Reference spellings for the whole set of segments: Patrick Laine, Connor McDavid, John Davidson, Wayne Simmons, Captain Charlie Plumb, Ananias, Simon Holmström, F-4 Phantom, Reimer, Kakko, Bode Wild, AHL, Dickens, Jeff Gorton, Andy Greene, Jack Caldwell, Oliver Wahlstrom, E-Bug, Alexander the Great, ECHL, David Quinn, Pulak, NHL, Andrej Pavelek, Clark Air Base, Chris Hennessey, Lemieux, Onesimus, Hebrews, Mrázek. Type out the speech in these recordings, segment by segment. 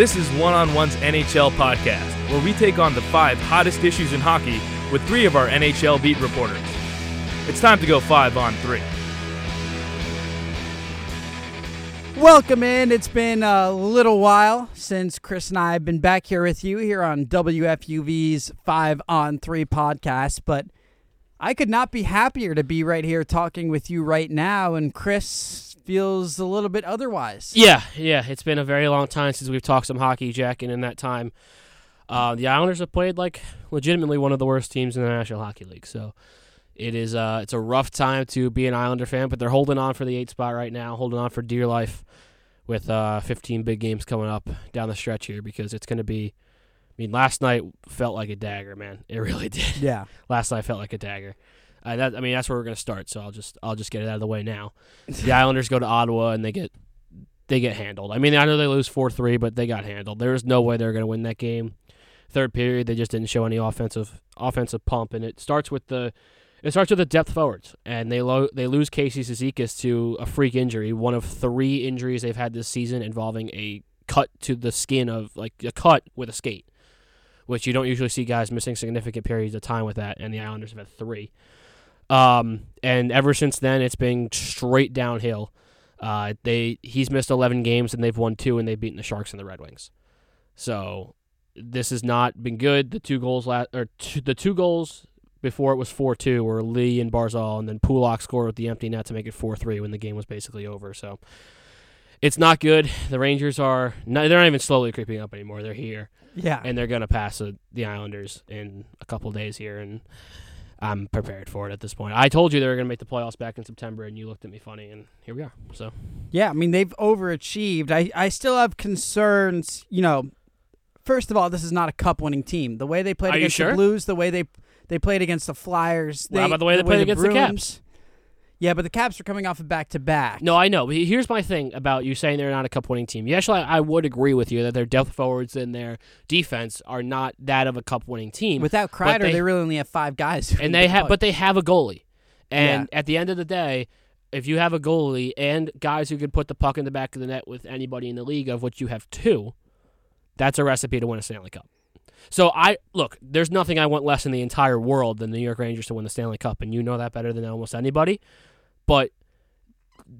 This is One on One's NHL podcast, where we take on the five hottest issues in hockey with three of our NHL beat reporters. It's time to go 5-on-3. Welcome in. It's been a little while since Chris and I have been back here with you here on WFUV's 5-on-3 podcast, but I could not be happier to be right here talking with you right now, and Chris feels a little bit otherwise. Yeah. It's been a very long time since we've talked some hockey, Jack, and in that time, the Islanders have played like legitimately one of the worst teams in the National Hockey League, so it's a rough time to be an Islander fan, but they're holding on for the 8th spot right now, holding on for dear life with 15 big games coming up down the stretch here, because it's going to be, I mean, last night felt like a dagger, man. It really did. Yeah. Last night felt like a dagger. That's where we're going to start, so I'll just get it out of the way now. The Islanders go to Ottawa, and they get handled. I mean, I know they lose 4-3, but they got handled. There was no way they were going to win that game. Third period, they just didn't show any offensive pump, and it starts with the depth forwards, and they lose Casey Cizikas to a freak injury, one of three injuries they've had this season involving a cut to the skin of, like, a cut with a skate, which you don't usually see guys missing significant periods of time with that, and the Islanders have had three. And ever since then, it's been straight downhill. He's missed 11 games, and they've won 2, and they've beaten the Sharks and the Red Wings. So this has not been good. The two goals before it was 4-2 were Lee and Barzal, and then Pulak scored with the empty net to make it 4-3 when the game was basically over. So it's not good. The Rangers they're not even slowly creeping up anymore. They're here. Yeah. And they're going to pass the Islanders in a couple of days here, and I'm prepared for it at this point. I told you they were going to make the playoffs back in September, and you looked at me funny, and here we are. So yeah, I mean, they've overachieved. I still have concerns. You know, first of all, this is not a cup-winning team. The way they played against the Blues, the way they played against the Flyers. How about the way they played against the Caps? Yeah, but the Caps are coming off of back-to-back. No, I know. But here's my thing about you saying they're not a cup-winning team. Yeah, actually, I would agree with you that their depth forwards and their defense are not that of a cup-winning team. Without Kreider, they really only have 5 guys. And they have a goalie. And yeah, at the end of the day, if you have a goalie and guys who could put the puck in the back of the net with anybody in the league, of which you have 2, that's a recipe to win a Stanley Cup. So, there's nothing I want less in the entire world than the New York Rangers to win the Stanley Cup, and you know that better than almost anybody. But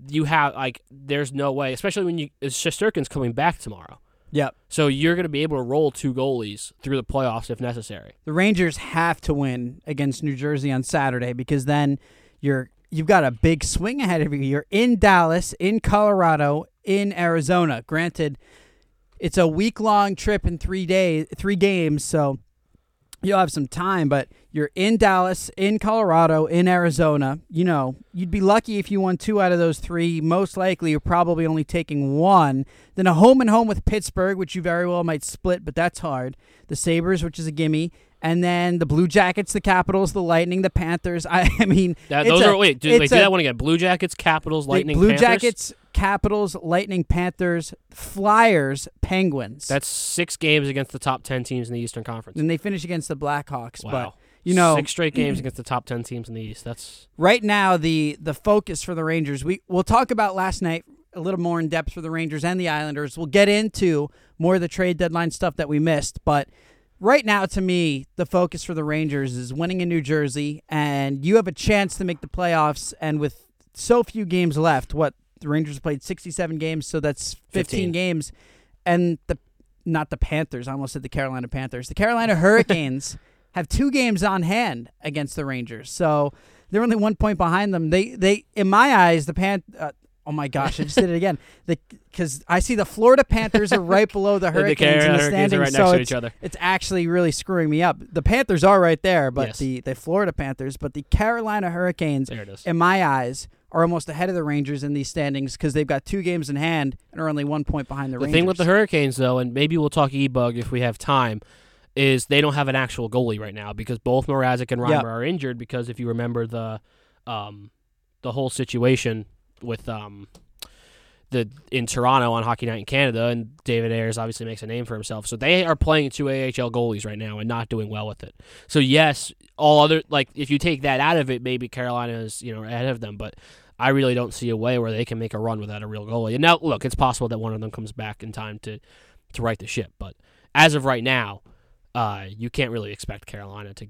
you have, there's no way, especially when Shesterkin's coming back tomorrow. Yep. So you're going to be able to roll 2 goalies through the playoffs if necessary. The Rangers have to win against New Jersey on Saturday, because then you've got a big swing ahead of you. You're in Dallas, in Colorado, in Arizona. Granted, it's a week-long trip in 3 games, so you'll have some time, but you're in Dallas, in Colorado, in Arizona. You know, you'd be lucky if you won 2 out of those 3. Most likely, you're probably only taking 1. Then a home-and-home with Pittsburgh, which you very well might split, but that's hard. The Sabres, which is a gimme. And then the Blue Jackets, the Capitals, the Lightning, the Panthers. Do that one again. Blue Jackets, Capitals, Lightning, Panthers. Blue Jackets, Capitals, Lightning, Panthers, Flyers, Penguins. That's 6 games against the top 10 teams in the Eastern Conference. And they finish against the Blackhawks. Wow. But, you know, 6 straight games against the top 10 teams in the East. That's right now the focus for the Rangers. We'll talk about last night a little more in depth for the Rangers and the Islanders. We'll get into more of the trade deadline stuff that we missed, but right now, to me, the focus for the Rangers is winning in New Jersey, and you have a chance to make the playoffs, and with so few games left, the Rangers played 67 games, so that's 15 games, and not the Panthers, I almost said the Carolina Panthers, the Carolina Hurricanes have 2 games on hand against the Rangers, so they're only 1 point behind them. They in my eyes, the oh my gosh, I just did it again. Because I see the Florida Panthers are right below the Hurricanes in the standings, right next to each other. It's actually really screwing me up. The Panthers are right there, but yes, the Florida Panthers, but the Carolina Hurricanes, in my eyes, are almost ahead of the Rangers in these standings because they've got 2 games in hand and are only 1 point behind the Rangers. The thing with the Hurricanes, though, and maybe we'll talk E-Bug if we have time, is they don't have an actual goalie right now because both Mrázek and Reimer are injured, because if you remember the whole situation with in Toronto on Hockey Night in Canada, and David Ayres obviously makes a name for himself. So they are playing 2 AHL goalies right now and not doing well with it. So yes, if you take that out of it, maybe Carolina is, you know, ahead of them, but I really don't see a way where they can make a run without a real goalie. And now, look, it's possible that one of them comes back in time to to right the ship. But as of right now, you can't really expect Carolina to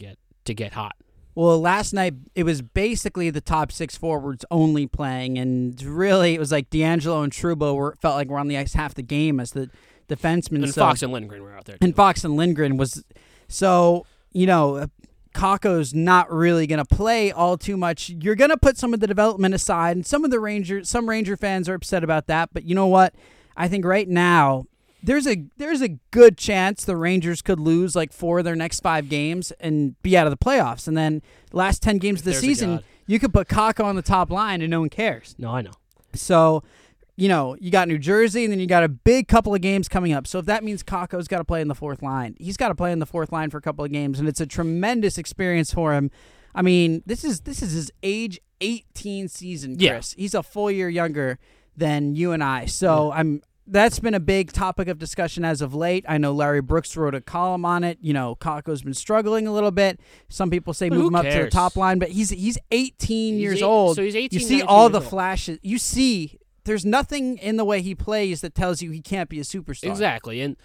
get hot. Well, last night, it was basically the top six forwards only playing, and really it was like D'Angelo and Trouba felt like were on the ice half the game as the defensemen. And Fox and Lindgren were out there too. And Fox and Lindgren was... So, you know, Kakko's not really going to play all too much. You're going to put some of the development aside, and some Ranger fans are upset about that, but you know what? I think right now... There's a good chance the Rangers could lose like 4 of their next 5 games and be out of the playoffs. And then the last 10 games of the season, you could put Kakko on the top line and no one cares. No, I know. So, you know, you got New Jersey and then you got a big couple of games coming up. So if that means Kakko's got to play in the fourth line, he's got to play in the fourth line for a couple of games. And it's a tremendous experience for him. I mean, this is his age 18 season, Chris. Yeah. He's a full year younger than you and I. So yeah. That's been a big topic of discussion as of late. I know Larry Brooks wrote a column on it. You know, Kakko's been struggling a little bit. Some people say move him up to the top line, but he's 18 years old. So he's 18. You see all the flashes. You see, there's nothing in the way he plays that tells you he can't be a superstar. Exactly, and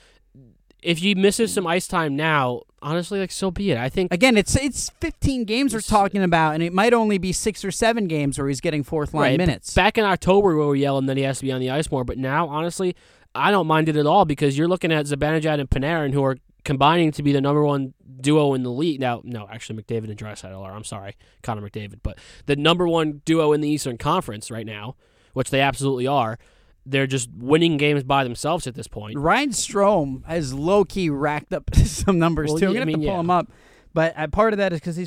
if he misses some ice time now, honestly, like so be it. I think again, it's 15 games we're talking about, and it might only be 6 or 7 games where he's getting fourth line minutes. Back in October, we were yelling that he has to be on the ice more, but now, honestly, I don't mind it at all because you're looking at Zibanejad and Panarin, who are combining to be the number one duo in the league. Now, no, actually, McDavid and Draisaitl are. I'm sorry, Connor McDavid, but the number one duo in the Eastern Conference right now, which they absolutely are. They're just winning games by themselves at this point. Ryan Strome has low-key racked up some numbers, too. We're going to have to pull him up. But part of that is because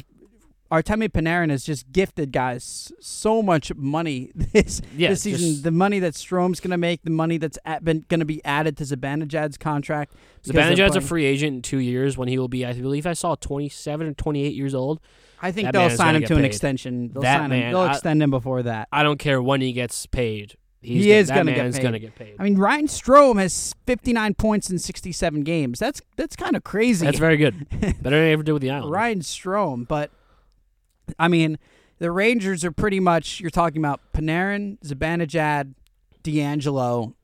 Artemi Panarin has just gifted guys so much money this season. The money that Strome's going to make, the money that's going to be added to Zibanejad's contract. Zibanejad's a free agent in 2 years when he will be, I believe I saw, 27 or 28 years old. I think they'll sign him to an extension. They'll extend him before that. I don't care when he gets paid. He is going to get paid. I mean, Ryan Strome has 59 points in 67 games. That's kind of crazy. That's very good. Better than I ever did with the Islanders. Ryan Strome, but I mean, the Rangers are pretty much you're talking about Panarin, Zibanejad, D'Angelo,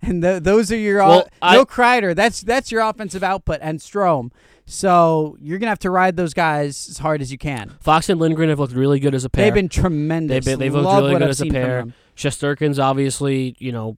and those are your Kreider. That's your offensive output and Strome. So you're going to have to ride those guys as hard as you can. Fox and Lindgren have looked really good as a pair. They've been tremendous. They've looked really good as a pair. Shesterkin's obviously, you know,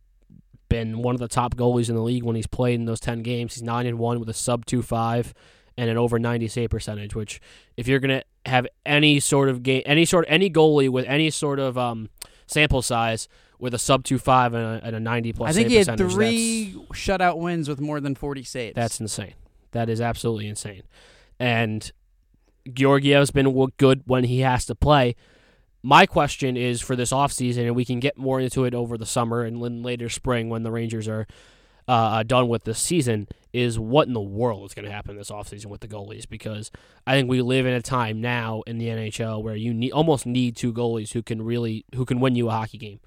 been one of the top goalies in the league when he's played in those 10 games. He's 9-1 with a sub-2.5 and an over 90 save percentage, which if you're going to have any sort of game, any goalie with any sort of sample size with a sub-2.5 and a 90-plus save percentage. I think he had 3 shutout wins with more than 40 saves. That's insane. That is absolutely insane. And Georgiev's been good when he has to play. My question is for this offseason, and we can get more into it over the summer and later spring when the Rangers are done with this season, is what in the world is going to happen this offseason with the goalies? Because I think we live in a time now in the NHL where you almost need 2 goalies who can win you a hockey game.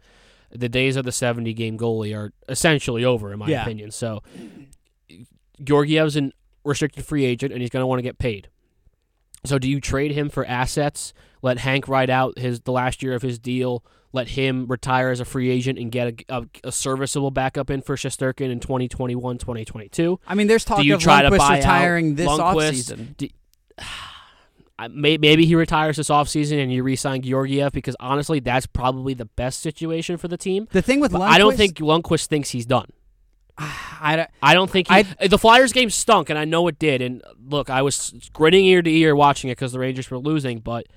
The days of the 70-game goalie are essentially over, in my opinion. So Georgiev's an restricted free agent, and he's going to want to get paid. So do you trade him for assets, let Hank ride out the last year of his deal, let him retire as a free agent and get a serviceable backup in for Shesterkin in 2021, 2022? I mean, there's talk of Lundqvist retiring this offseason. Maybe he retires this offseason and you re-sign Georgiev because, honestly, that's probably the best situation for the team. The thing with Lundqvist... I don't think Lundqvist thinks he's done. I don't think the Flyers game stunk, and I know it did. And look, I was grinning ear to ear watching it because the Rangers were losing, but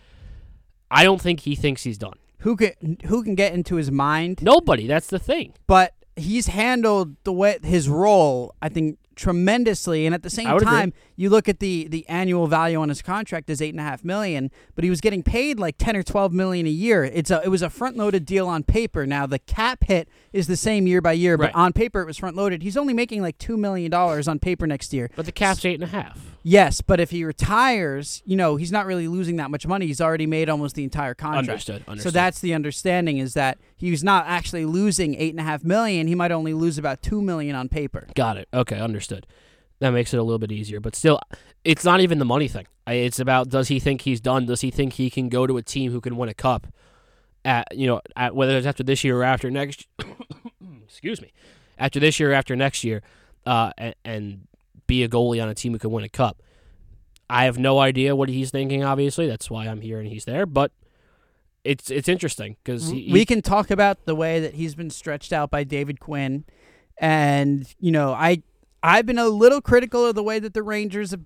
I don't think he thinks he's done. Who can get into his mind? Nobody. That's the thing. But he's handled his role, I think, tremendously. And at the same time, you look at the annual value on his contract is $8.5 million, but he was getting paid like $10 or $12 million a year. It was a front loaded deal on paper. Now the cap hit is the same year by year, but on paper it was front loaded. He's only making like $2 million on paper next year. But the cap's 8.5. Yes, but if he retires, you know he's not really losing that much money. He's already made almost the entire contract. Understood. So that's the understanding is that he's not actually losing $8.5 million. He might only lose about $2 million on paper. Got it. Okay, understood. That makes it a little bit easier, but still, it's not even the money thing. It's about does he think he's done? Does he think he can go to a team who can win a cup? Whether it's after this year or after next. Excuse me, after this year, after next year, and be a goalie on a team who could win a cup. I have no idea what he's thinking, obviously. That's why I'm here and he's there. But it's interesting because we can talk about the way that he's been stretched out by David Quinn. And, you know, I've been a little critical of the way that the Rangers have,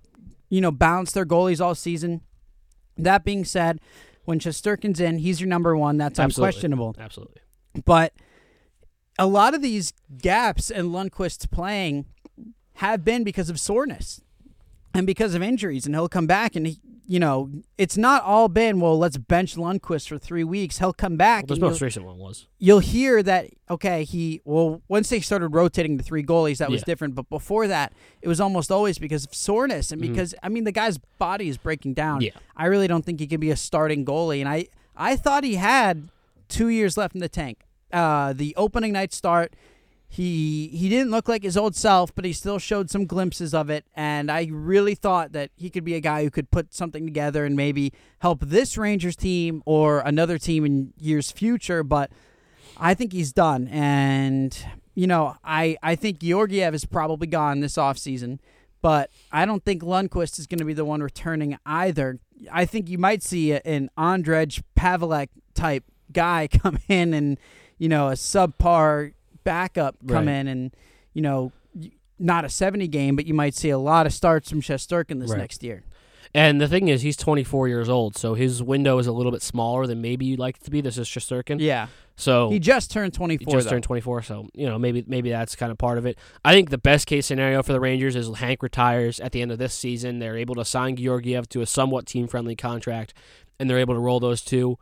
you know, bounced their goalies all season. That being said, when Shesterkin's in, he's your number one. That's unquestionable. Absolutely. But a lot of these gaps in Lundqvist's playing have been because of soreness and because of injuries. And he'll come back and, you know, it's not all been, well, let's bench Lundqvist for 3 weeks. He'll come back. Well, this most recent one was. You'll hear that, okay, once they started rotating the three goalies, that was different. But before that, it was almost always because of soreness and because, I mean, the guy's body is breaking down. Yeah. I really don't think he can be a starting goalie. And I thought he had 2 years left in the tank. The opening night start, he didn't look like his old self, but he still showed some glimpses of it, and I really thought that he could be a guy who could put something together and maybe help this Rangers team or another team in years future, but I think he's done. And, you know, I think Georgiev is probably gone this offseason, but I don't think Lundqvist is going to be the one returning either. I think you might see an Andrej Pavelek type guy come in and, you know, a subpar backup come in and, you know, not a 70 game, but you might see a lot of starts from Shesterkin this next year. And the thing is, he's 24 years old, so his window is a little bit smaller than maybe you'd like it to be. This is Shesterkin. Yeah. So he just turned 24. So, you know, maybe that's kind of part of it. I think the best case scenario for the Rangers is Hank retires at the end of this season. They're able to sign Georgiev to a somewhat team-friendly contract, and they're able to roll those two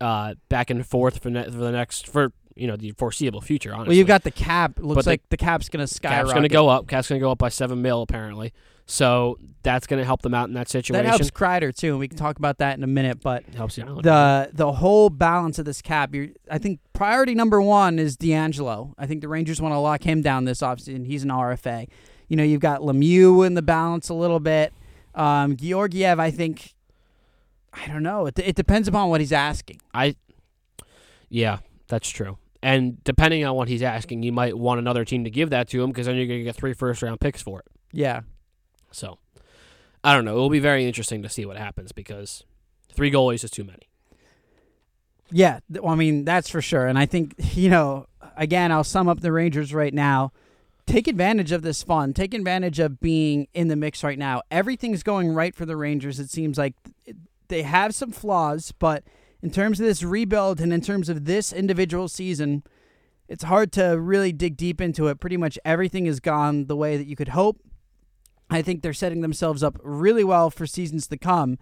back and forth for you know, the foreseeable future, honestly. Well, you've got the cap. Looks like the cap's going to skyrocket. Cap's going to go up. Cap's going to go up by $7 million, apparently. So that's going to help them out in that situation. That helps Kreider, too, and we can talk about that in a minute. But helps you out. The whole balance of this cap, I think priority number one is D'Angelo. I think the Rangers want to lock him down this offseason. He's an RFA. You know, you've got Lemieux in the balance a little bit. Georgiev, I think, I don't know. It depends upon what he's asking. Yeah. That's true. And depending on what he's asking, you might want another team to give that to him because then you're going to get 3 first-round picks for it. Yeah. So, I don't know. It will be very interesting to see what happens because 3 goalies is too many. Yeah. Well, I mean, that's for sure. And I think, you know, again, I'll sum up the Rangers right now. Take advantage of this fun. Take advantage of being in the mix right now. Everything's going right for the Rangers. It seems like they have some flaws, but in terms of this rebuild and in terms of this individual season, it's hard to really dig deep into it. Pretty much everything has gone the way that you could hope. I think they're setting themselves up really well for seasons to come.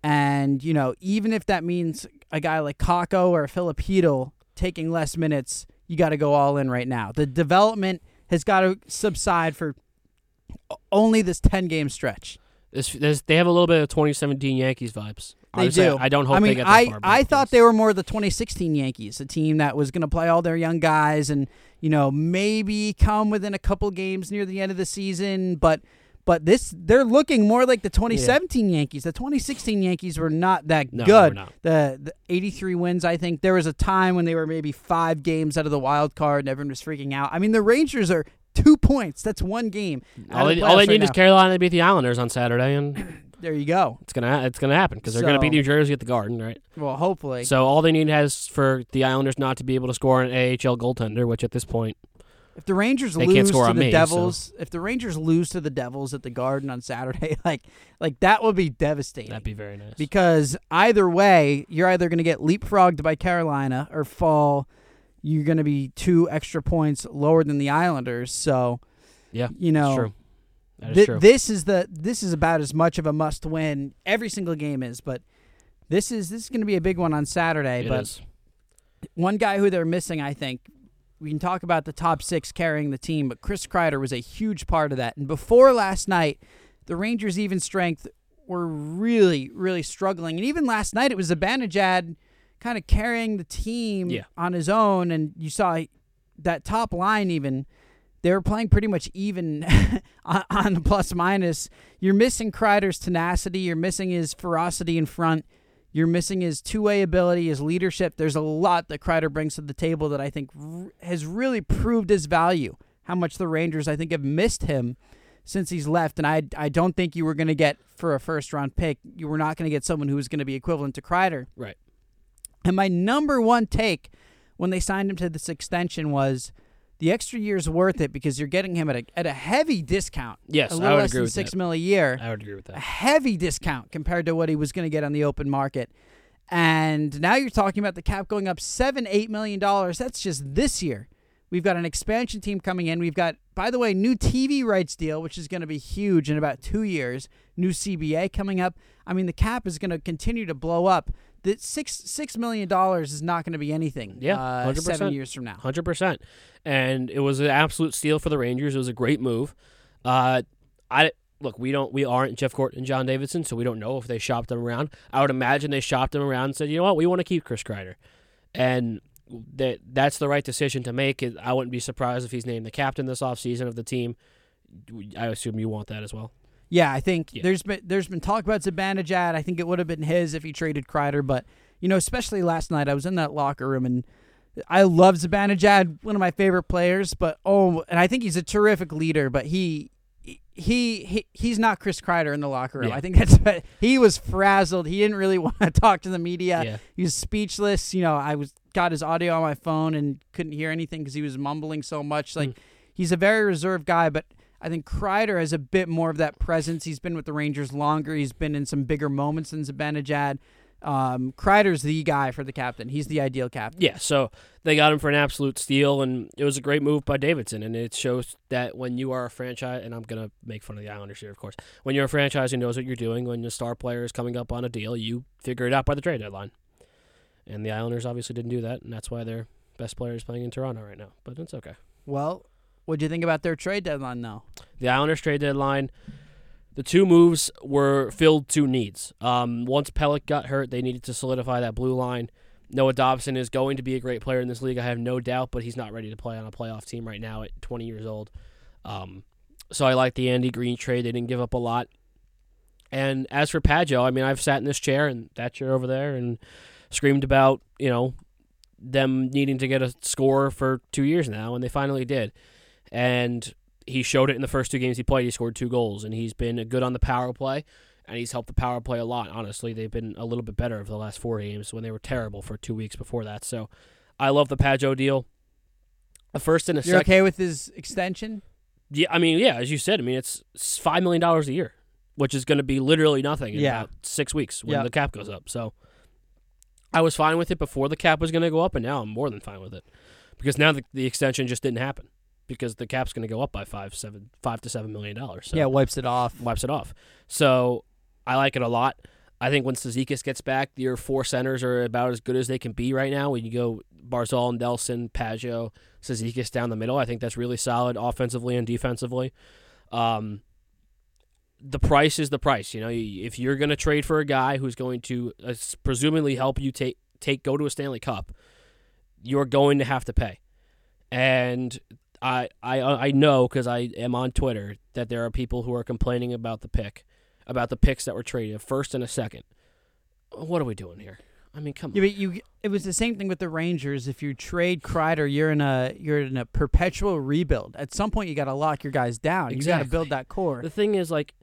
And, you know, even if that means a guy like Kakko or Filip Hedl taking less minutes, you got to go all in right now. The development has got to subside for only this 10-game stretch. They have a little bit of 2017 Yankees vibes. Honestly, I don't hope they get that far. I thought they were more the 2016 Yankees, a team that was going to play all their young guys and, you know, maybe come within a couple games near the end of the season. But they're looking more like the 2017 Yankees. The 2016 Yankees were not that good. Not. The 83 wins, I think. There was a time when they were maybe 5 games out of the wild card and everyone was freaking out. I mean, the Rangers are 2 points. That's 1 game. All they need is Carolina to beat the Islanders on Saturday and... There you go. It's gonna happen because they're gonna beat New Jersey at the Garden, right? Well, hopefully. So all they need is for the Islanders not to be able to score an AHL goaltender, which at this point, if the Rangers lose to the Devils, if the Rangers lose to the Devils at the Garden on Saturday, like that would be devastating. That'd be very nice. Because either way, you're either gonna get leapfrogged by Carolina or fall. You're gonna be 2 extra points lower than the Islanders. So, yeah, you know. That's true. This is about as much of a must win every single game is, but this is going to be a big one on Saturday. But one guy who they're missing, I think, we can talk about the top 6 carrying the team, but Chris Kreider was a huge part of that. And before last night, the Rangers' even strength were really, really struggling. And even last night, it was Zibanejad kind of carrying the team on his own, and you saw that top line even. They were playing pretty much even on the plus-minus. You're missing Kreider's tenacity. You're missing his ferocity in front. You're missing his two-way ability, his leadership. There's a lot that Kreider brings to the table that I think has really proved his value. how much the Rangers, I think, have missed him since he's left. And I don't think you were going to get, for a first-round pick, you were not going to get someone who was going to be equivalent to Kreider. Right. And my number one take when they signed him to this extension was the extra year's worth it because you're getting him at a heavy discount. Yes, I would agree with that. A little less than $6 million a year. I would agree with that. A heavy discount compared to what he was going to get on the open market. And now you're talking about the cap going up $7, $8 million. That's just this year. We've got an expansion team coming in. We've got, by the way, new TV rights deal, which is going to be huge in about 2 years. New CBA coming up. I mean, the cap is going to continue to blow up. The $6 million is not going to be anything 7 years from now. 100%. And it was an absolute steal for the Rangers. It was a great move. Look, we aren't Jeff Gorton and John Davidson, so we don't know if they shopped them around. I would imagine they shopped them around and said, you know what, we want to keep Chris Kreider. And that's the right decision to make. I wouldn't be surprised if he's named the captain this offseason of the team. I assume you want that as well. Yeah, I think there's been talk about Zibanejad. I think it would have been his if he traded Kreider. But, you know, especially last night, I was in that locker room, and I love Zibanejad, one of my favorite players. But, and I think he's a terrific leader, but he's not Chris Kreider in the locker room. Yeah. I think he was frazzled. He didn't really want to talk to the media. Yeah. He was speechless. You know, I got his audio on my phone and couldn't hear anything because he was mumbling so much. Like he's a very reserved guy, but I think Kreider has a bit more of that presence. He's been with the Rangers longer. He's been in some bigger moments than Zibanejad. Kreider's the guy for the captain. He's the ideal captain. Yeah, so they got him for an absolute steal, and it was a great move by Davidson, and it shows that when you are a franchise, and I'm going to make fun of the Islanders here, of course, when you're a franchise who knows what you're doing, when your star player is coming up on a deal, you figure it out by the trade deadline. And the Islanders obviously didn't do that, and that's why their best player is playing in Toronto right now, but it's okay. Well, what do you think about their trade deadline, though? The Islanders' trade deadline... The two moves were filled two needs. Once Pellick got hurt, they needed to solidify that blue line. Noah Dobson is going to be a great player in this league, I have no doubt, but he's not ready to play on a playoff team right now at 20 years old. So I like the Andy Greene trade. They didn't give up a lot. And as for Pageau, I mean, I've sat in this chair and that chair over there and screamed about, you know, them needing to get a scorer for 2 years now, and they finally did. And he showed it in the first two games he played. He scored 2 goals, and he's been good on the power play, and he's helped the power play a lot, honestly. They've been a little bit better over the last 4 games when they were terrible for 2 weeks before that. So I love the Pageau deal. A first and a second. You're okay with his extension? Yeah, I mean, yeah, as you said, I mean, it's $5 million a year, which is going to be literally nothing in about 6 weeks when the cap goes up. So I was fine with it before the cap was going to go up, and now I'm more than fine with it because now the extension just didn't happen. Because the cap's going to go up by $5 to $7 million. So yeah, wipes it off. So I like it a lot. I think when Cizikas gets back, your 4 centers are about as good as they can be right now. When you go Barzal, Nelson, Pageau, Cizikas down the middle, I think that's really solid offensively and defensively. The price is the price. You know, if you're going to trade for a guy who's going to presumably help you go to a Stanley Cup, you're going to have to pay. And I know because I am on Twitter that there are people who are complaining about the picks that were traded, a first and a second. What are we doing here? I mean, come on. Yeah, but it was the same thing with the Rangers. If you trade Kreider, you're in a perpetual rebuild. At some point, you got to lock your guys down. Exactly. You got to build that core. The thing is, like,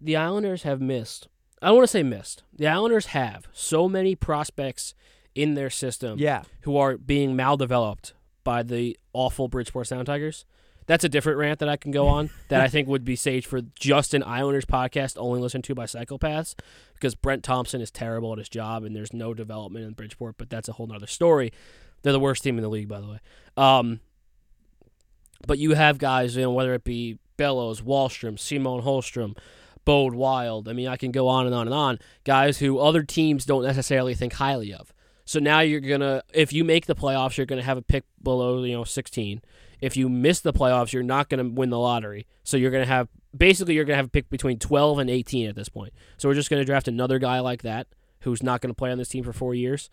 the Islanders have missed. I don't want to say missed. The Islanders have so many prospects in their system, who are being maldeveloped by the awful Bridgeport Sound Tigers. That's a different rant that I can go on that I think would be sage for just an Islanders podcast only listened to by psychopaths because Brent Thompson is terrible at his job and there's no development in Bridgeport, but that's a whole nother story. They're the worst team in the league, by the way. But you have guys, you know, whether it be Bellows, Wahlstrom, Simon Holmström, Bode Wild. I mean, I can go on and on and on. Guys who other teams don't necessarily think highly of. So now you're going to, if you make the playoffs, you're going to have a pick below, 16. If you miss the playoffs, you're not going to win the lottery. So you're going to have a pick between 12 and 18 at this point. So we're just going to draft another guy like that who's not going to play on this team for 4 years.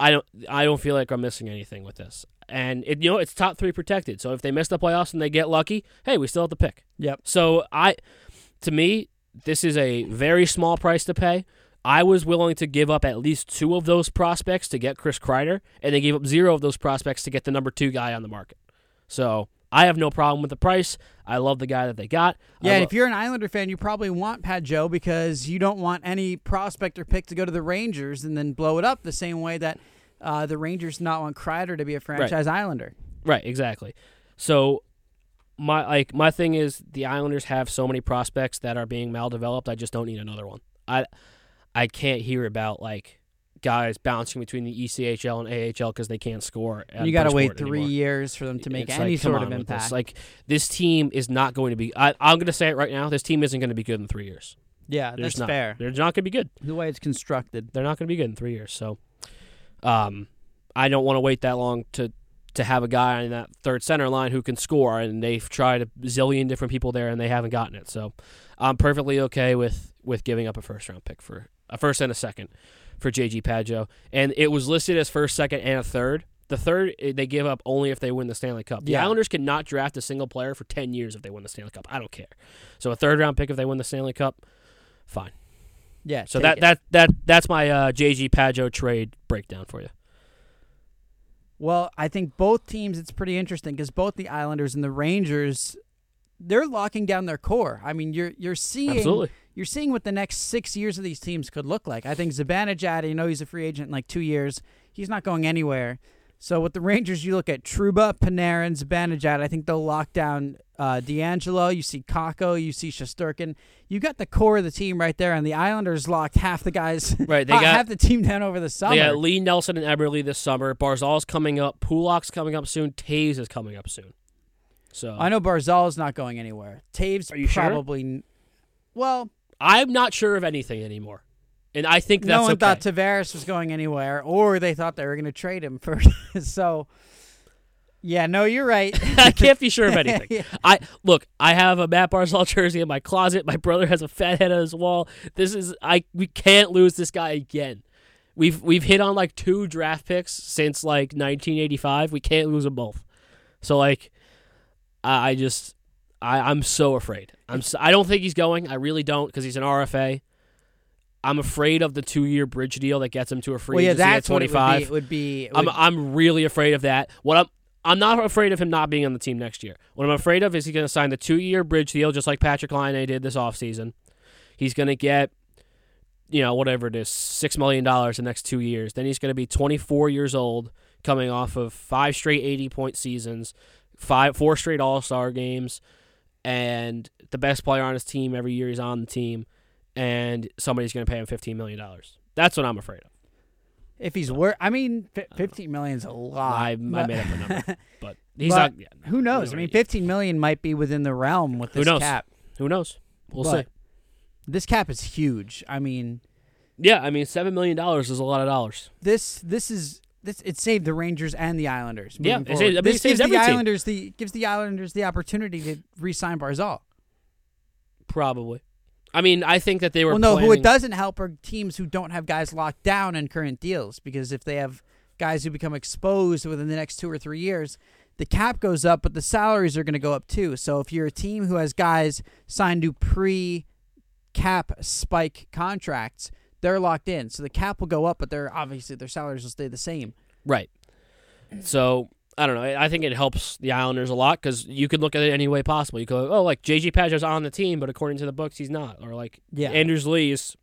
I don't feel like I'm missing anything with this. And, it's top 3 protected. So if they miss the playoffs and they get lucky, hey, we still have the pick. Yep. So to me, this is a very small price to pay. I was willing to give up at least 2 of those prospects to get Chris Kreider, and they gave up 0 of those prospects to get the number 2 guy on the market. So I have no problem with the price. I love the guy that they got. Yeah, and if you're an Islander fan, you probably want Pageau because you don't want any prospect or pick to go to the Rangers and then blow it up the same way that the Rangers not want Kreider to be a franchise Islander. Right, exactly. So my thing is the Islanders have so many prospects that are being maldeveloped. I just don't need another one. I can't hear about guys bouncing between the ECHL and AHL because they can't score. You got to wait 3 years for them to make any sort of impact. This team is not going to be. I'm going to say it right now. This team isn't going to be good in 3 years. Yeah, that's fair. They're not going to be good. The way it's constructed, they're not going to be good in 3 years. So, I don't want to wait that long to have a guy on that third center line who can score, and they've tried a zillion different people there, and they haven't gotten it. So, I'm perfectly okay with giving up a first round pick for a first and a second for J.G. Pageau, and it was listed as first, second, and a third. The third they give up only if they win the Stanley Cup. The Islanders cannot draft a single player for 10 years if they win the Stanley Cup. I don't care. So a third-round pick if they win the Stanley Cup, fine. Yeah. So that's my J.G. Pageau trade breakdown for you. Well, I think both teams, it's pretty interesting because both the Islanders and the Rangers, they're locking down their core. I mean, you're seeing. Absolutely. You're seeing what the next 6 years of these teams could look like. I think Zibanejad, he's a free agent in 2 years. He's not going anywhere. So with the Rangers, you look at Trouba, Panarin, Zibanejad. I think they'll lock down D'Angelo. You see Kakko. You see Shesterkin. You got the core of the team right there, and the Islanders locked half the guys, right? They got half the team down over the summer. They got Lee, Nelson, and Eberle this summer. Barzal's coming up. Pulak's coming up soon. Toews is coming up soon. So I know Barzal's not going anywhere. Toews probably. Sure? Well, I'm not sure of anything anymore, and I think that's okay. No one thought Tavares was going anywhere, or they thought they were going to trade him for. So, yeah, no, you're right. I can't be sure of anything. Yeah. I have a Matt Barzal jersey in my closet. My brother has a fat head on his wall. We can't lose this guy again. We've hit on 2 draft picks since 1985. We can't lose them both. So I'm so afraid. I don't think he's going. I really don't because he's an RFA. I'm afraid of the 2-year bridge deal that gets him to a free agency at 25. I'm really afraid of that. I'm not afraid of him not being on the team next year. What I'm afraid of is he's going to sign the 2-year bridge deal just like Patrick Laine did this offseason. He's going to get whatever it is, $6 million the next 2 years. Then he's going to be 24 years old coming off of 5 straight 80-point seasons, 4 straight All-Star games, and the best player on his team every year he's on the team, and somebody's going to pay him $15 million. That's what I'm afraid of. If he's worth, $15 million is a lot. I made up a number, but he's not. Yeah, no, who knows? $15 million might be within the realm with this cap. Who knows? We'll see. This cap is huge. $7 million is a lot of dollars. It saved the Rangers and the Islanders. Yeah, this gives the Islanders the opportunity to re-sign Barzal. Probably. I think that they were. Well, no, who it doesn't help are teams who don't have guys locked down in current deals, because if they have guys who become exposed within the next 2 or 3 years, the cap goes up, but the salaries are going to go up too. So if you're a team who has guys signed to pre-cap spike contracts, they're locked in, so the cap will go up, but their salaries will stay the same. Right. So I don't know. I think it helps the Islanders a lot because you could look at it any way possible. You could go, J.G. Pageau's on the team, but according to the books, he's not. Or Anders Lee is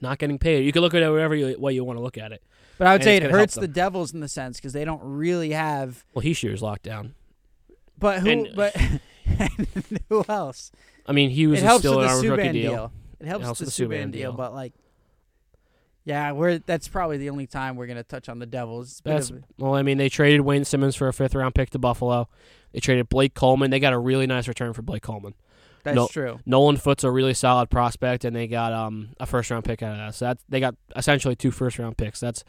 not getting paid. You could look at it whatever way you want to look at it. But I would say it hurts the Devils in the sense because they don't really have. Well, Heischer's locked down. But who? Who else? He was still in our rookie deal. It helps the Subban deal, but yeah, that's probably the only time we're going to touch on the Devils. They traded Wayne Simmons for a 5th-round pick to Buffalo. They traded Blake Coleman. They got a really nice return for Blake Coleman. That's true. Nolan Foote's a really solid prospect, and they got a 1st-round pick out of that. So they got essentially 2 1st-round picks. That's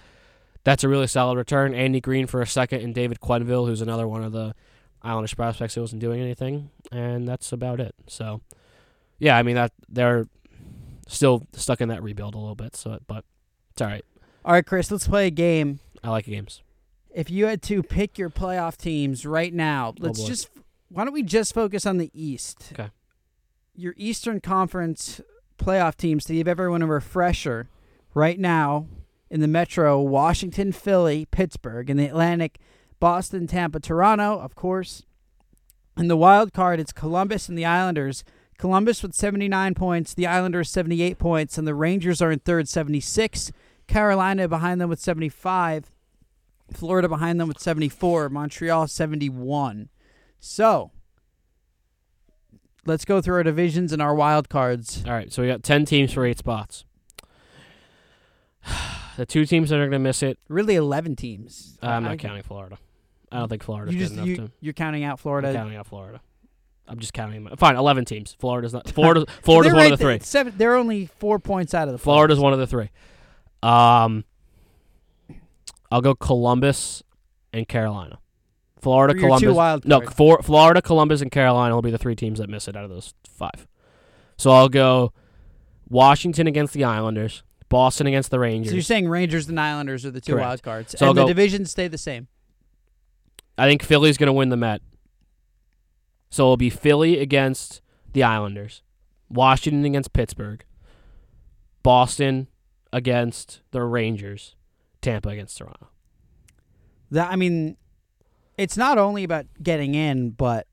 a really solid return. Andy Greene for a 2nd, and David Quenville, who's another one of the Islanders prospects who wasn't doing anything. And that's about it. So, yeah, they're still stuck in that rebuild a little bit. So, but. It's all right. All right, Chris, let's play a game. I like games. If you had to pick your playoff teams right now, why don't we just focus on the East? Okay. Your Eastern Conference playoff teams, to give everyone a refresher, right now in the Metro, Washington, Philly, Pittsburgh, in the Atlantic, Boston, Tampa, Toronto, of course, In the wild card, it's Columbus and the Islanders. Columbus with 79 points, the Islanders 78 points, and the Rangers are in third, 76. Carolina behind them with 75. Florida behind them with 74. Montreal, 71. So, let's go through our divisions and our wild cards. All right, so we got 10 teams for 8 spots. The two teams that are going to miss it. Really 11 teams. I'm not counting Florida. I don't think Florida's good enough to. You're counting out Florida? I'm counting out Florida. I'm just counting them. Fine, 11 teams. Florida's one of the three. They're only 4 points out of the Florida's one of the three. I'll go Columbus and Carolina. Florida, Columbus. Two wild cards. No, Florida, Columbus, and Carolina will be the three teams that miss it out of those five. So I'll go Washington against the Islanders, Boston against the Rangers. So you're saying Rangers and Islanders are the two wild cards. So the divisions stay the same. I think Philly's going to win the Met. So it'll be Philly against the Islanders, Washington against Pittsburgh, Boston against the Rangers, Tampa against Toronto. It's not only about getting in, but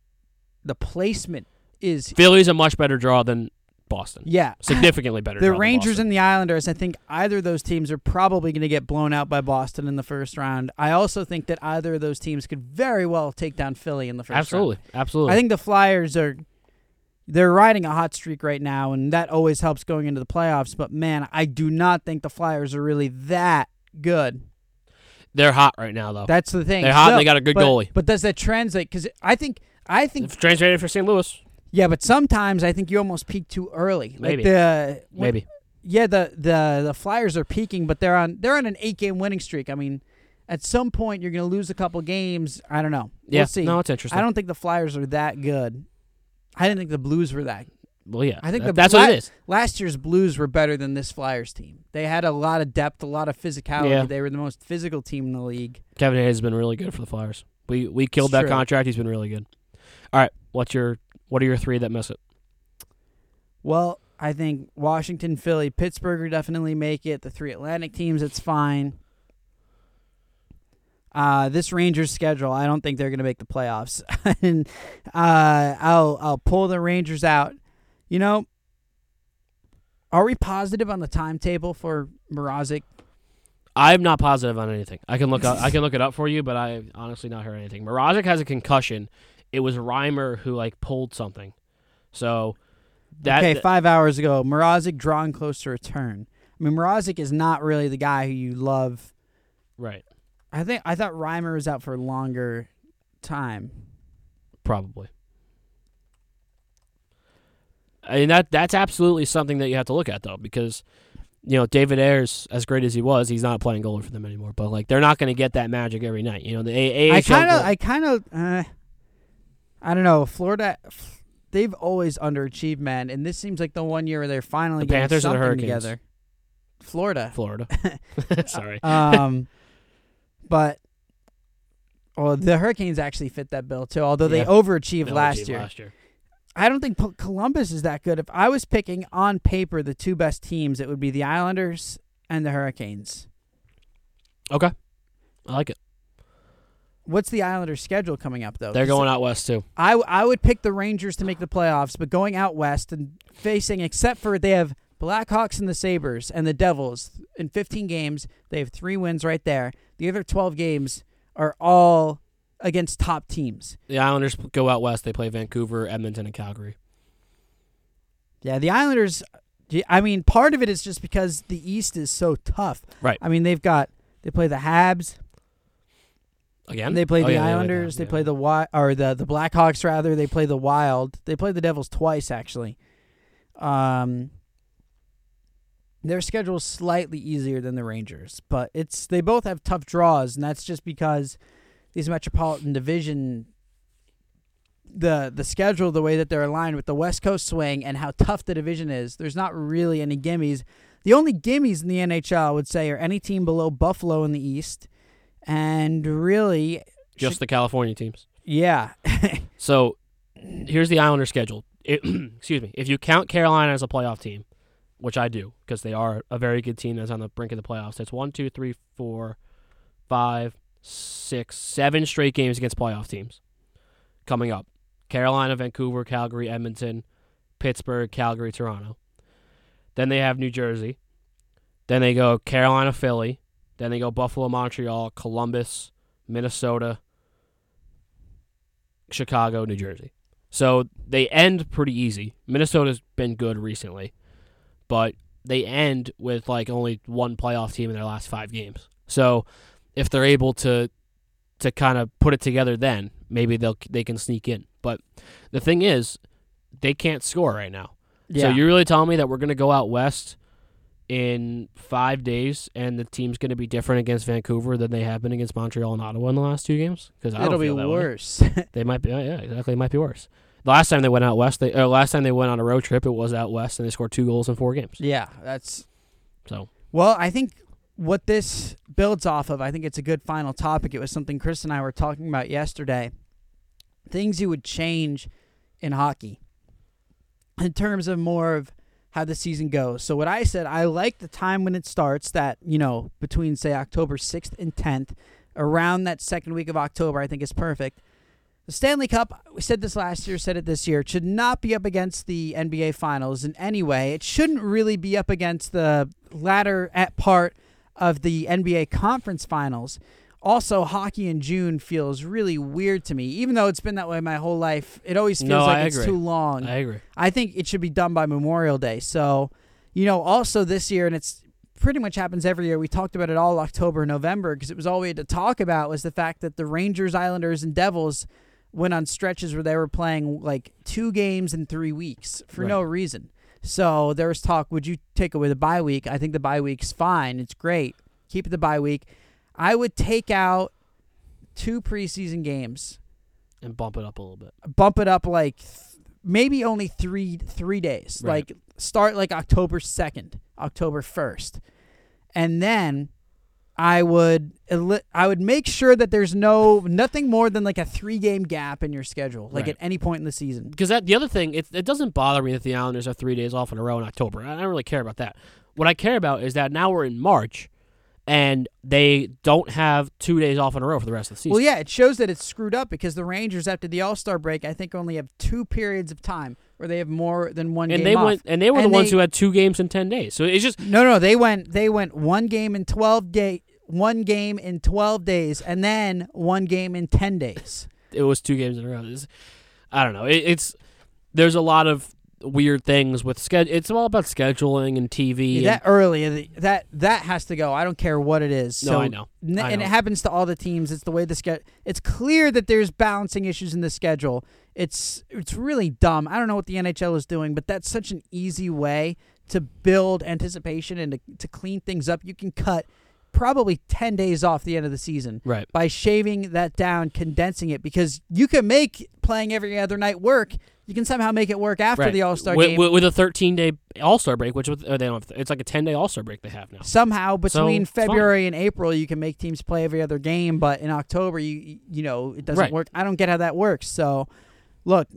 the placement is... Philly's a much better draw than Boston. Yeah. Significantly better draw than Boston. The Rangers and the Islanders, I think either of those teams are probably going to get blown out by Boston in the first round. I also think that either of those teams could very well take down Philly in the first round. Absolutely. I think the Flyers they're riding a hot streak right now, and that always helps going into the playoffs. But, man, I do not think the Flyers are really that good. They're hot right now, though. That's the thing. They're hot, and they got a good goalie. But does that translate? Because I think it's translated for St. Louis. Yeah, but sometimes I think you almost peak too early. Maybe. Maybe. Yeah, the Flyers are peaking, but they're on an 8-game winning streak. At some point you're going to lose a couple games. I don't know. We'll see. No, it's interesting. I don't think the Flyers are that good. I didn't think the Blues were that. Well, yeah. I think that's what it is. Last year's Blues were better than this Flyers team. They had a lot of depth, a lot of physicality. Yeah. They were the most physical team in the league. Kevin Hayes has been really good for the Flyers. We killed that contract. He's been really good. All right, what are your three that miss it? Well, I think Washington, Philly, Pittsburgh will definitely make it. The three Atlantic teams, it's fine. This Rangers schedule, I don't think they're going to make the playoffs. And I'll pull the Rangers out. You know, are we positive on the timetable for Mrázek? I'm not positive on anything. I can look it up for you, but I honestly not heard anything. Mrázek has a concussion. It was Reimer who pulled something. So that 5 hours ago, Mrázek drawing close to return. Mrázek is not really the guy who you love. Right. I thought Reimer was out for a longer time. Probably. That's absolutely something that you have to look at, though, because, David Ayres, as great as he was, he's not playing goalie for them anymore. But, they're not going to get that magic every night. The AHL... I don't know. Florida, they've always underachieved, man. And this seems like the one year where they're finally getting something together. Florida. Sorry. But... Well, the Hurricanes actually fit that bill, too, although they overachieved last year. I don't think Columbus is that good. If I was picking on paper the two best teams, it would be the Islanders and the Hurricanes. Okay. I like it. What's the Islanders' schedule coming up, though? They're going out west, too. I would pick the Rangers to make the playoffs, but going out west and facing, except for they have Blackhawks and the Sabres and the Devils. In 15 games, they have 3 wins right there. The other 12 games are all... against top teams. The Islanders go out west. They play Vancouver, Edmonton, and Calgary. Yeah, the Islanders, part of it is just because the East is so tough. Right. They play the Habs. Again? They play the Islanders. They play the Blackhawks, rather. They play the Wild. They play the Devils twice, actually. Their schedule's slightly easier than the Rangers, but they both have tough draws, and that's just because... These Metropolitan Division, the schedule, the way that they're aligned with the West Coast swing and how tough the division is, there's not really any gimmies. The only gimmies in the NHL, I would say, are any team below Buffalo in the East and really... Just the California teams. Yeah. So here's the Islander schedule. Excuse me. If you count Carolina as a playoff team, which I do because they are a very good team that's on the brink of the playoffs, that's 1, 2, 3, 4, 5... 6, 7 straight games against playoff teams coming up. Carolina, Vancouver, Calgary, Edmonton, Pittsburgh, Calgary, Toronto. Then they have New Jersey. Then they go Carolina, Philly. Then they go Buffalo, Montreal, Columbus, Minnesota, Chicago, New Jersey. So they end pretty easy. Minnesota's been good recently, but they end with like only one playoff team in their last 5 games. So if they're able to kind of put it together, then maybe they can sneak in. But the thing is, they can't score right now. Yeah. So you're really telling me that we're going to go out west in 5 days, and the team's going to be different against Vancouver than they have been against Montreal and Ottawa in the last 2 games? Because it'll be worse. They might be, yeah, exactly. It might be worse. The last time they went out west, last time they went on a road trip, it was out west, and they scored 2 goals in 4 games. Yeah, that's so. Well, I think what this builds off of, I think it's a good final topic. It was something Chris and I were talking about yesterday. Things you would change in hockey in terms of more of how the season goes. So what I said, I like the time when it starts, that, you know, between, say, October 6th and 10th, around that second week of October, I think is perfect. The Stanley Cup, we said this last year, said it this year, should not be up against the NBA Finals in any way. It shouldn't really be up against the latter part of the NBA Conference Finals. Also, hockey in June feels really weird to me. Even though it's been that way my whole life, it always feels it's too long. I agree. I think it should be done by Memorial Day. So, you know, also this year, and it's pretty much happens every year, we talked about it all October, November, because it was all we had to talk about was the fact that the Rangers, Islanders, and Devils went on stretches where they were playing like 2 games in 3 weeks for no reason. So there was talk, would you take away the bye week? I think the bye week's fine. It's great. Keep the bye week. I would take out 2 preseason games. And bump it up a little bit. Bump it up like maybe only three days. Right. Like start like October 2nd, October 1st. And then I would make sure that there's nothing more than like a 3-game gap in your schedule, like right. At any point in the season. Because the other thing, it doesn't bother me that the Islanders have 3 days off in a row in October. I don't really care about that. What I care about is that now we're in March, and they don't have 2 days off in a row for the rest of the season. Well, yeah, it shows that it's screwed up because the Rangers, after the All-Star break, I think only have 2 periods of time where they have more than one game off. And they were the ones who had 2 games in 10 days. So it's just no. They went 1 game in 12 days, and then 1 game in 10 days. It was 2 games in a row. I don't know. There's a lot of weird things with schedule. It's all about scheduling and TV. Yeah, that has to go. I don't care what it is. No, so, I know. And it happens to all the teams. It's the way the schedule. It's clear that there's balancing issues in the schedule. It's really dumb. I don't know what the NHL is doing, but that's such an easy way to build anticipation and to clean things up. You can cut probably 10 days off the end of the season by shaving that down, condensing it, because you can make playing every other night work. You can somehow make it work after the All-Star game. With a 13-day All-Star break, which they don't have, it's like a 10-day All-Star break they have now. Somehow between February and April, you can make teams play every other game, but in October, you know, it doesn't work. I don't get how that works. So, look,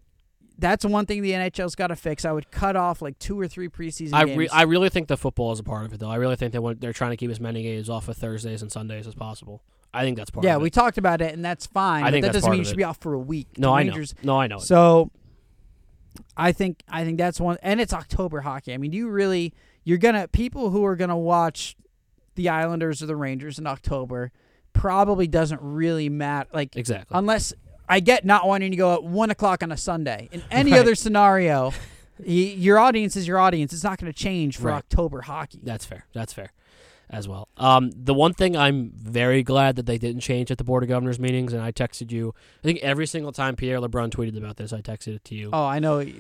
that's one thing the NHL's got to fix. I would cut off like 2 or 3 preseason games. I really think the football is a part of it, though. I really think they're trying to keep as many games off of Thursdays and Sundays as possible. I think that's part of it. Yeah, we talked about it, and that's fine. I think that doesn't mean you should be off for a week. No, I know. No, I know. So I think that's one. And it's October hockey. I mean, people who are going to watch the Islanders or the Rangers in October probably doesn't really matter. Like, exactly. Unless I get not wanting to go at 1 o'clock on a Sunday. In any other scenario, your audience is your audience. It's not going to change for October hockey. That's fair as well. The one thing I'm very glad that they didn't change at the Board of Governors meetings, and I texted you, I think every single time Pierre LeBrun tweeted about this, I texted it to you. Oh, I know. Yeah.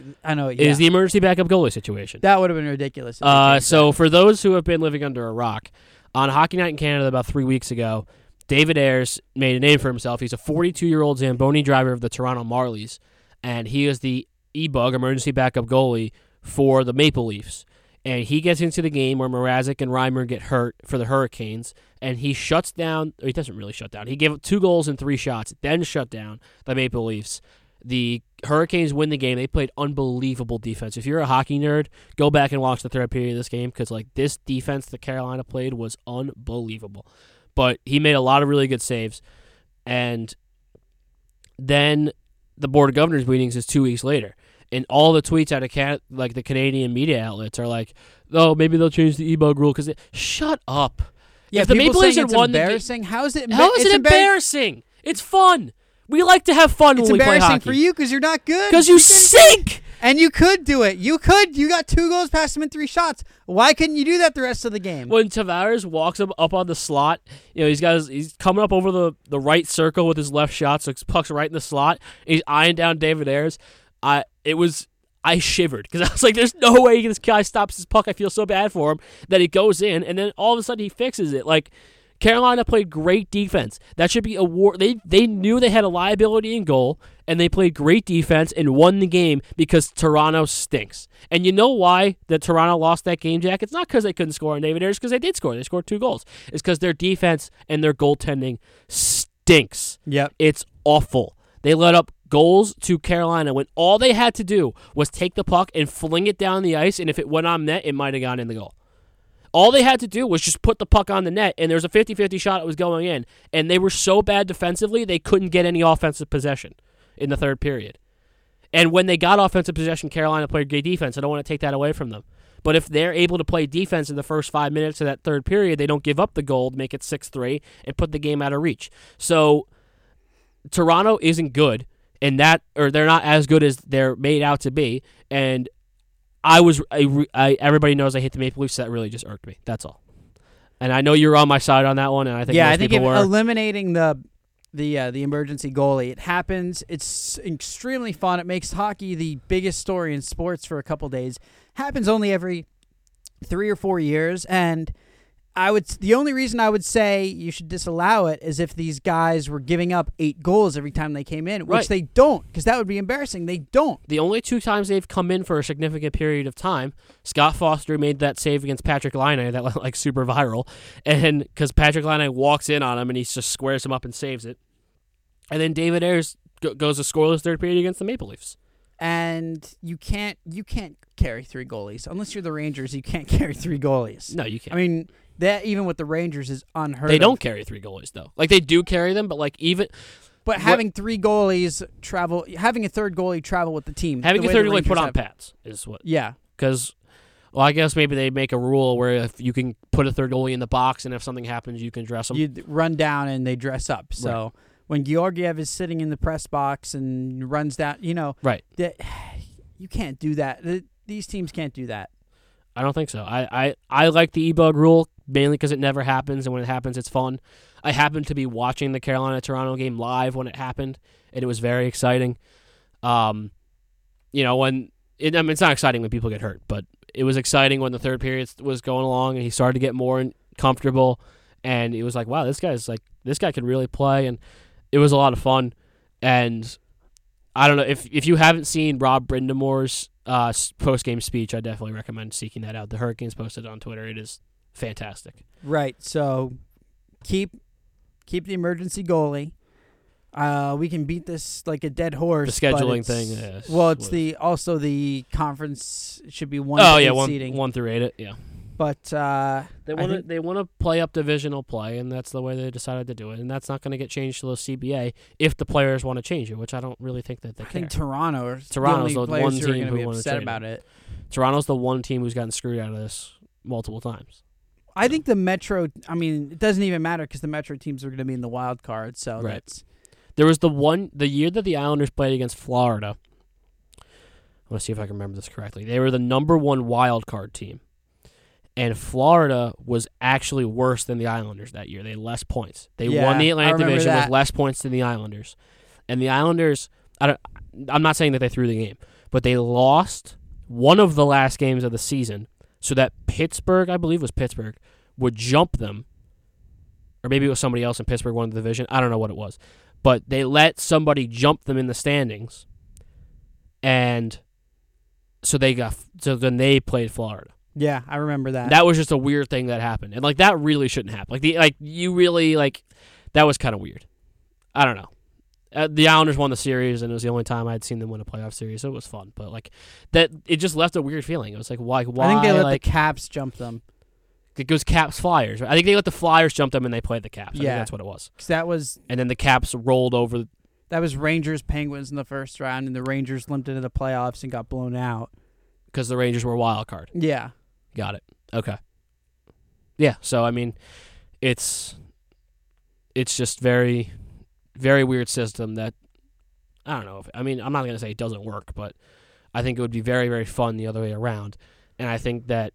Is the emergency backup goalie situation. That would have been ridiculous. So for those who have been living under a rock, on Hockey Night in Canada about 3 weeks ago, David Ayres made a name for himself. He's a 42-year-old Zamboni driver of the Toronto Marlies, and he is the E-Bug, emergency backup goalie, for the Maple Leafs. And he gets into the game where Mrázek and Reimer get hurt for the Hurricanes, and he shuts down, or he doesn't really shut down. He gave up 2 goals and 3 shots, then shut down the Maple Leafs. The Hurricanes win the game. They played unbelievable defense. If you're a hockey nerd, go back and watch the third period of this game, because like this defense that Carolina played was unbelievable. But he made a lot of really good saves. And then the Board of Governors meetings is 2 weeks later. And all the tweets out of the Canadian media outlets are like, oh, maybe they'll change the e-bug rule because shut up. Yeah, if the Maple Leafs had won, embarrassing. How is it embarrassing? It's fun. We like to have fun when we play hockey. It's embarrassing for you because you're not good. Because you stink. And you could do it. You could. You got 2 goals past him in 3 shots. Why couldn't you do that the rest of the game? When Tavares walks up on the slot, you know, he's coming up over the right circle with his left shot, so his puck's right in the slot. And he's eyeing down David Ayres. I shivered because I was like, there's no way this guy stops his puck. I feel so bad for him that it goes in, and then all of a sudden he fixes it. Like, Carolina played great defense. That should be award. They knew they had a liability in goal, and they played great defense and won the game because Toronto stinks. And you know why that Toronto lost that game, Jack? It's not because they couldn't score on David Ayres, because they did score. They scored 2 goals. It's because their defense and their goaltending stinks. Yep. It's awful. They let up goals to Carolina when all they had to do was take the puck and fling it down the ice, and if it went on net, it might have gone in the goal. All they had to do was just put the puck on the net, and there was a 50-50 shot that was going in, and they were so bad defensively, they couldn't get any offensive possession in the third period. And when they got offensive possession, Carolina played great defense. I don't want to take that away from them. But if they're able to play defense in the first 5 minutes of that third period, they don't give up the goal, make it 6-3, and put the game out of reach. So Toronto isn't good. They're not as good as they're made out to be. And everybody knows I hate the Maple Leafs. So that really just irked me. That's all. And I know you're on my side on that one. And I think most people were eliminating the emergency goalie. It happens. It's extremely fun. It makes hockey the biggest story in sports for a couple days. Happens only every 3 or 4 years. And the only reason I would say you should disallow it is if these guys were giving up 8 goals every time they came in, which they don't, because that would be embarrassing. They don't. The only 2 times they've come in for a significant period of time, Scott Foster made that save against Patrick Laine that went like super viral, and because Patrick Laine walks in on him and he just squares him up and saves it, and then David Ayres goes a scoreless third period against the Maple Leafs. And you can't carry 3 goalies unless you're the Rangers. You can't carry 3 goalies. No, you can't. I mean, that even with the Rangers is unheard of. They don't carry 3 goalies though. Like, they do carry them, but like even. But having 3 goalies travel, having a third goalie travel with the team, having a third goalie put on pads is what. Yeah. Because, well, I guess maybe they make a rule where if you can put a third goalie in the box, and if something happens, you can dress them. You run down and they dress up. So. Right. When Georgiev is sitting in the press box and runs down, right? You can't do that. These teams can't do that. I don't think so. I like the e-bug rule mainly because it never happens, and when it happens, it's fun. I happened to be watching the Carolina-Toronto game live when it happened, and it was very exciting. It's not exciting when people get hurt, but it was exciting when the third period was going along and he started to get more comfortable, and it was like, wow, this guy could really play, and it was a lot of fun. And I don't know if you haven't seen Rob Brindamore's post-game speech, I definitely recommend seeking that out. The Hurricanes posted it on Twitter. It is fantastic. Right. So keep the emergency goalie. We can beat this like a dead horse. The scheduling thing. Yes. Well, it's also the conference should be 1 through 8. Yeah. But they want to play up divisional play, and that's the way they decided to do it. And that's not going to get changed to the CBA if the players want to change it, which I don't really think that they can. I think Toronto's the one team who wants to about it. Toronto's the one team who's gotten screwed out of this multiple times. I think the Metro. I mean, it doesn't even matter because the Metro teams are going to be in the wild card. So right. There was the year that the Islanders played against Florida. I want to see if I can remember this correctly. They were the number 1 wild card team. And Florida was actually worse than the Islanders that year. They had less points. They won the Atlantic Division with less points than the Islanders. And the Islanders, I'm not saying that they threw the game, but they lost one of the last games of the season so that Pittsburgh, I believe it was Pittsburgh, would jump them. Or maybe it was somebody else in Pittsburgh won the division. I don't know what it was. But they let somebody jump them in the standings. And so then they played Florida. Yeah, I remember that. That was just a weird thing that happened. And that really shouldn't happen. That was kind of weird. I don't know. The Islanders won the series, and it was the only time I'd seen them win a playoff series. So it was fun, but it just left a weird feeling. It was like, why? I think they let the Caps jump them. It goes Caps Flyers. Right? I think they let the Flyers jump them, and they played the Caps. Yeah, I think that's what it was. That was. And then the Caps rolled over That was Rangers-Penguins in the first round, and the Rangers limped into the playoffs and got blown out. Because the Rangers were wild card. Yeah. Got it. Okay. Yeah, so, I mean, it's just very, very weird system that, I don't know. I'm not going to say it doesn't work, but I think it would be very, very fun the other way around. And I think that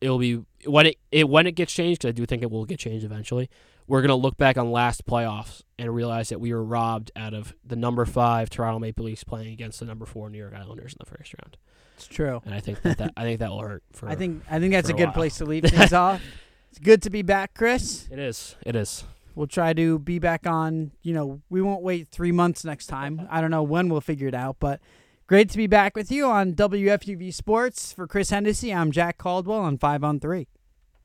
it'll be, when it gets changed, because I do think it will get changed eventually, we're going to look back on last playoffs and realize that we were robbed out of the number 5 Toronto Maple Leafs playing against the number 4 New York Islanders in the first round. It's true. And I think that will hurt for I think that's a good place to leave things off. It's good to be back, Chris. It is. We'll try to be back on, we won't wait 3 months next time. I don't know when we'll figure it out, but great to be back with you on WFUV Sports. For Chris Hennessey, I'm Jack Caldwell on 5 on 3.